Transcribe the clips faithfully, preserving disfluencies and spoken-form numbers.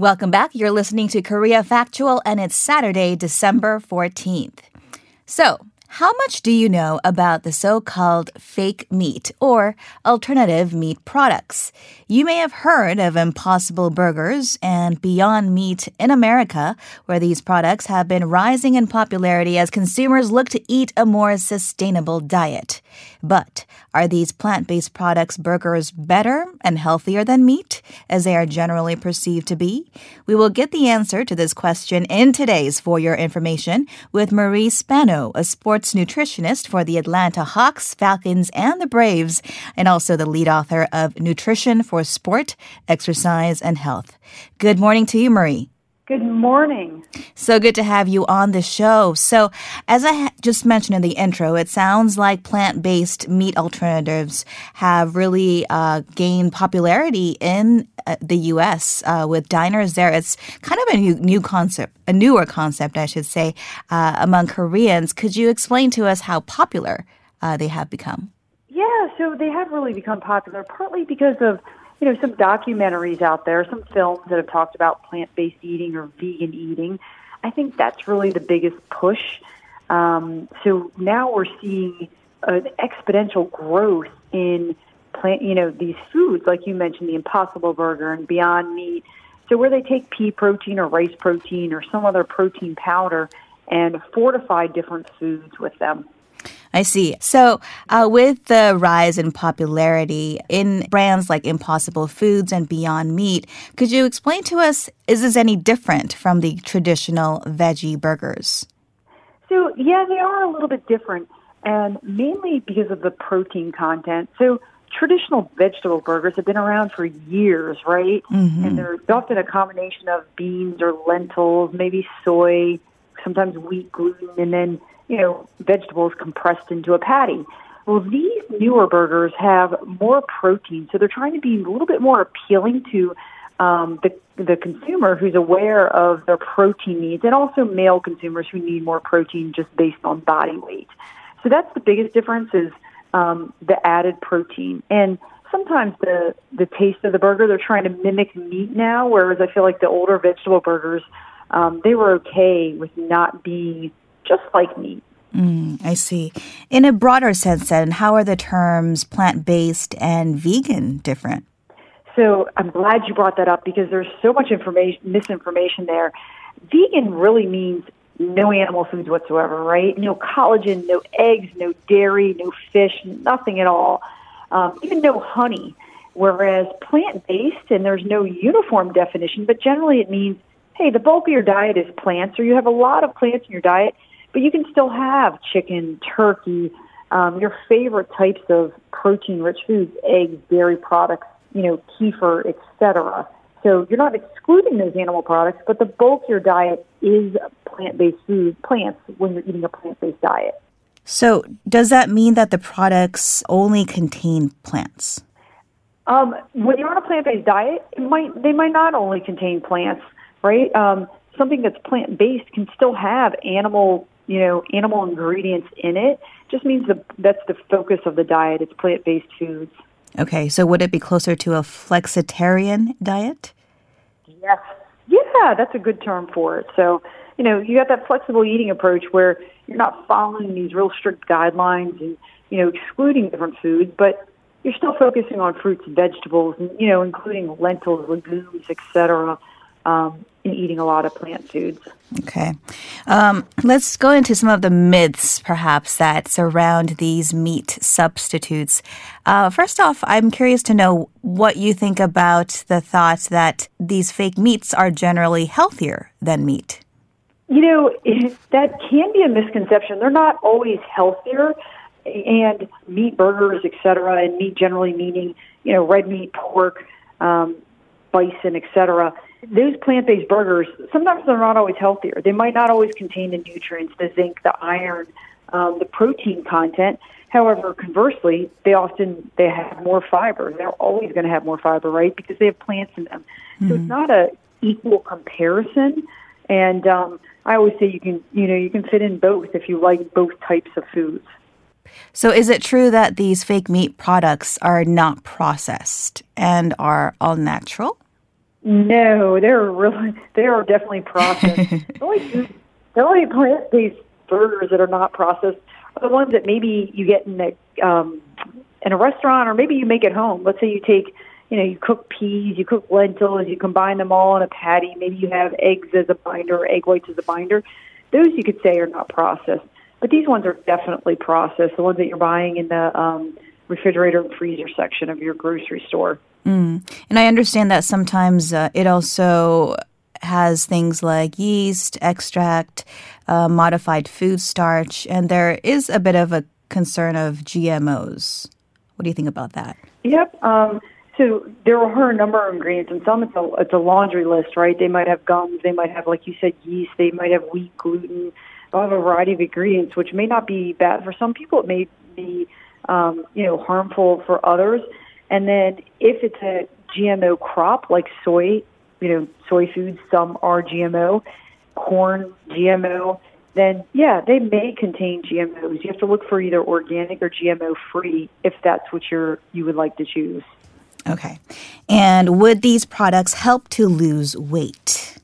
Welcome back. You're listening to Korea Factual, and it's Saturday, December fourteenth. So, how much do you know about the so-called fake meat or alternative meat products? You may have heard of Impossible Burgers and Beyond Meat in America, where these products have been rising in popularity as consumers look to eat a more sustainable diet. But are these plant-based products burgers better and healthier than meat, as they are generally perceived to be? We will get the answer to this question in today's For Your Information with Marie Spano, a sports nutritionist for the Atlanta Hawks, Falcons, and the Braves, and also the lead author of Nutrition for Sport, Exercise, and Health. Good morning to you, Marie. Good morning. So good to have you on the show. So as I ha- just mentioned in the intro, it sounds like plant-based meat alternatives have really uh, gained popularity in uh, the U S Uh, with diners there. It's kind of a new, new concept, a newer concept, I should say, uh, among Koreans. Could you explain to us how popular uh, they have become? Yeah, so they have really become popular, partly because of you know, some documentaries out there, some films that have talked about plant-based eating or vegan eating. I think that's really the biggest push. Um, so now we're seeing an exponential growth in plant, you know, these foods, like you mentioned, the Impossible Burger and Beyond Meat. So where they take pea protein or rice protein or some other protein powder and fortify different foods with them. I see. So uh, with the rise in popularity in brands like Impossible Foods and Beyond Meat, could you explain to us, is this any different from the traditional veggie burgers? So, yeah, they are a little bit different, and mainly because of the protein content. So traditional vegetable burgers have been around for years, right? Mm-hmm. And they're often a combination of beans or lentils, maybe soy, sometimes wheat gluten, and then you know, vegetables compressed into a patty. Well, these newer burgers have more protein, so they're trying to be a little bit more appealing to um, the, the consumer who's aware of their protein needs, and also male consumers who need more protein just based on body weight. So that's the biggest difference, is um, the added protein. And sometimes the, the taste of the burger, they're trying to mimic meat now, whereas I feel like the older vegetable burgers, um, they were okay with not being just like meat. Mm, I see. In a broader sense, then, how are the terms plant-based and vegan different? So I'm glad you brought that up, because there's so much information, misinformation there. Vegan really means no animal foods whatsoever, right? No collagen, no eggs, no dairy, no fish, nothing at all. Um, even no honey. Whereas plant-based, and there's no uniform definition, but generally it means, hey, the bulk of your diet is plants, or you have a lot of plants in your diet, but you can still have chicken, turkey, um, your favorite types of protein-rich foods, eggs, dairy products, you know, kefir, et cetera. So you're not excluding those animal products, but the bulk of your diet is plant-based food, plants, when you're eating a plant-based diet. So does that mean that the products only contain plants? Um, when you're on a plant-based diet, it might they might not only contain plants, right? Um, something that's plant-based can still have animal, you know, animal ingredients in it. Just means the, that's the focus of the diet. It's plant-based foods. Okay, so would it be closer to a flexitarian diet? Yes. Yeah, that's a good term for it. So, you know, you got that flexible eating approach where you're not following these real strict guidelines and, you know, excluding different foods, but you're still focusing on fruits and vegetables, and, you know, including lentils, legumes, et cetera, um, and eating a lot of plant foods. Okay. Um, let's go into some of the myths, perhaps, that surround these meat substitutes. Uh, first off, I'm curious to know what you think about the thought that these fake meats are generally healthier than meat. You know, that can be a misconception. They're not always healthier. And meat burgers, et cetera, and meat generally meaning, you know, red meat, pork, um, bison, et cetera. Those plant-based burgers, sometimes they're not always healthier. They might not always contain the nutrients, the zinc, the iron, um, the protein content. However, conversely, they often they have more fiber. They're always going to have more fiber, right? Because they have plants in them. Mm-hmm. So it's not a equal comparison. And um, I always say you can you know you can fit in both if you like both types of foods. So is it true that these fake meat products are not processed and are all natural? No, they're really they're definitely processed. the, only, the only plant-based burgers that are not processed are the ones that maybe you get in the um, in a restaurant, or maybe you make at home. Let's say you take, you know, you cook peas, you cook lentils, you combine them all in a patty. Maybe you have eggs as a binder, or egg whites as a binder. Those you could say are not processed, but these ones are definitely processed. The ones that you're buying in the um, refrigerator and freezer section of your grocery store. Mm. And I understand that sometimes uh, it also has things like yeast, extract, uh, modified food starch, and there is a bit of a concern of G M Os. What do you think about that? Yep. Um, so there are a number of ingredients, and some it's a, it's a laundry list, right? They might have gums, they might have, like you said, yeast, they might have wheat, gluten, a variety of ingredients, which may not be bad for some people. It may be um, you know, harmful for others. And then if it's a G M O crop, like soy, you know, soy foods, some are G M O, corn, G M O, then, yeah, they may contain G M Os. You have to look for either organic or G M O-free if that's what you're, you would like to choose. Okay. And would these products help to lose weight?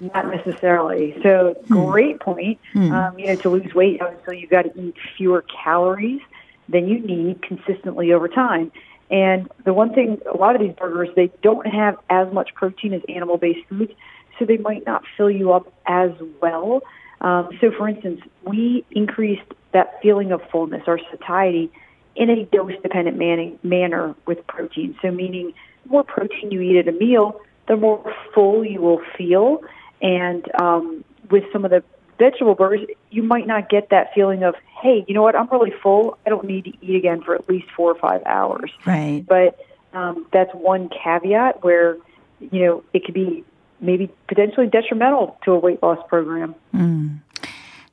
Not necessarily. So great hmm. point. Hmm. Um, you know, to lose weight, obviously you've got to eat fewer calories than you need consistently over time. And the one thing, a lot of these burgers, they don't have as much protein as animal-based foods, so they might not fill you up as well. Um, so, for instance, we increased that feeling of fullness or satiety in a dose-dependent man- manner with protein. So, meaning the more protein you eat at a meal, the more full you will feel. And um, with some of the vegetable burgers, you might not get that feeling of, hey, you know what, I'm really full. I don't need to eat again for at least four or five hours. Right. But um, that's one caveat where, you know, it could be maybe potentially detrimental to a weight loss program. Mm.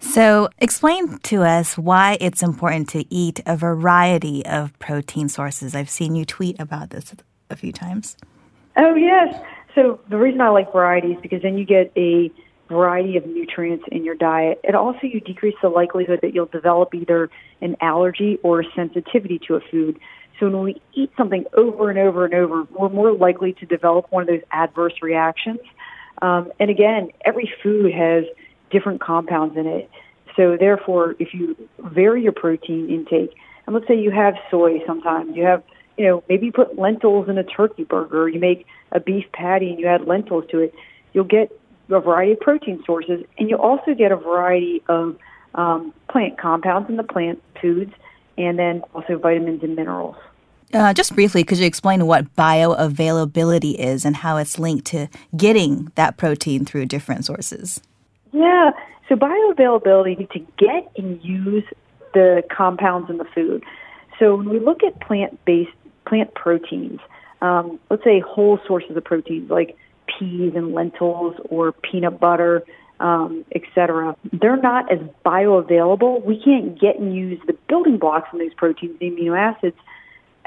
So explain to us why it's important to eat a variety of protein sources. I've seen you tweet about this a few times. Oh, yes. So the reason I like variety is because then you get a variety of nutrients in your diet. And also you decrease the likelihood that you'll develop either an allergy or a sensitivity to a food. So when we eat something over and over and over, we're more likely to develop one of those adverse reactions. Um, and again, every food has different compounds in it. So therefore, if you vary your protein intake, and let's say you have soy sometimes, you have, you know, maybe you put lentils in a turkey burger, or you make a beef patty and you add lentils to it, you'll get a variety of protein sources, and you also get a variety of um, plant compounds in the plant foods, and then also vitamins and minerals. Uh, just briefly, could you explain what bioavailability is and how it's linked to getting that protein through different sources? Yeah, so bioavailability, to get and use the compounds in the food. So when we look at plant-based, plant proteins, um, let's say whole sources of proteins like peas and lentils or peanut butter, um, et cetera, they're not as bioavailable. We can't get and use the building blocks in those proteins, the amino acids,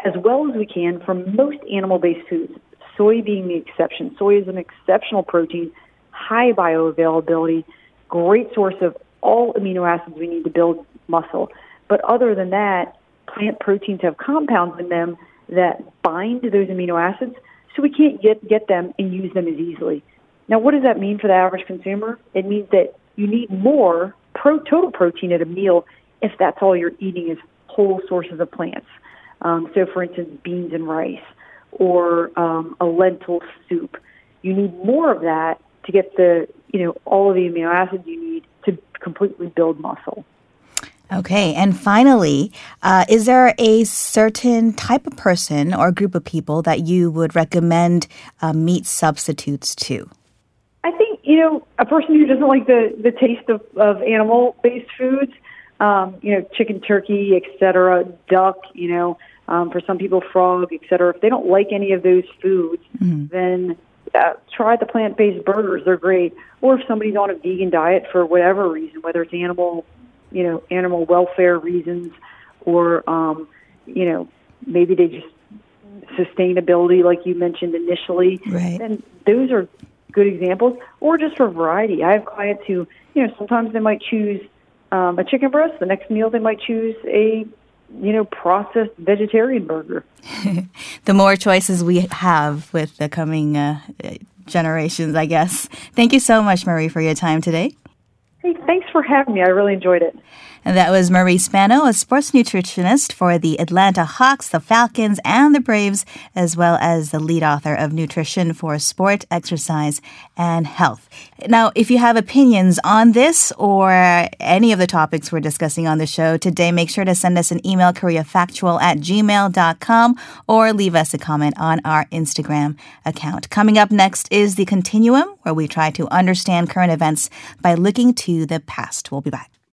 as well as we can from most animal-based foods, soy being the exception. Soy is an exceptional protein, high bioavailability, great source of all amino acids we need to build muscle. But other than that, plant proteins have compounds in them that bind to those amino acids, so we can't get, get them and use them as easily. Now, what does that mean for the average consumer? It means that you need more pro, total protein at a meal if that's all you're eating is whole sources of plants. Um, so, for instance, beans and rice or um, a lentil soup. You need more of that to get the, you know, all of the amino acids you need to completely build muscle. Okay, and finally, uh, is there a certain type of person or group of people that you would recommend uh, meat substitutes to? I think, you know, a person who doesn't like the, the taste of, of animal-based foods, um, you know, chicken, turkey, et cetera, duck, you know, um, for some people, frog, et cetera. If they don't like any of those foods, mm-hmm. then uh, try the plant-based burgers. They're great. Or if somebody's on a vegan diet for whatever reason, whether it's animal you know, animal welfare reasons or, um, you know, maybe they just sustainability, like you mentioned initially. Right. And those are good examples, or just for variety. I have clients who, you know, sometimes they might choose um, a chicken breast. The next meal they might choose a you know, processed vegetarian burger. The more choices we have with the coming uh, generations, I guess. Thank you so much, Marie, for your time today. Hey, thanks for having me. I really enjoyed it. And that was Marie Spano, a sports nutritionist for the Atlanta Hawks, the Falcons, and the Braves, as well as the lead author of Nutrition for Sport, Exercise, and Health. Now, if you have opinions on this or any of the topics we're discussing on the show today, make sure to send us an email, koreafactual at gmail dot com, or leave us a comment on our Instagram account. Coming up next is The Continuum, where we try to understand current events by looking to the past. We'll be back.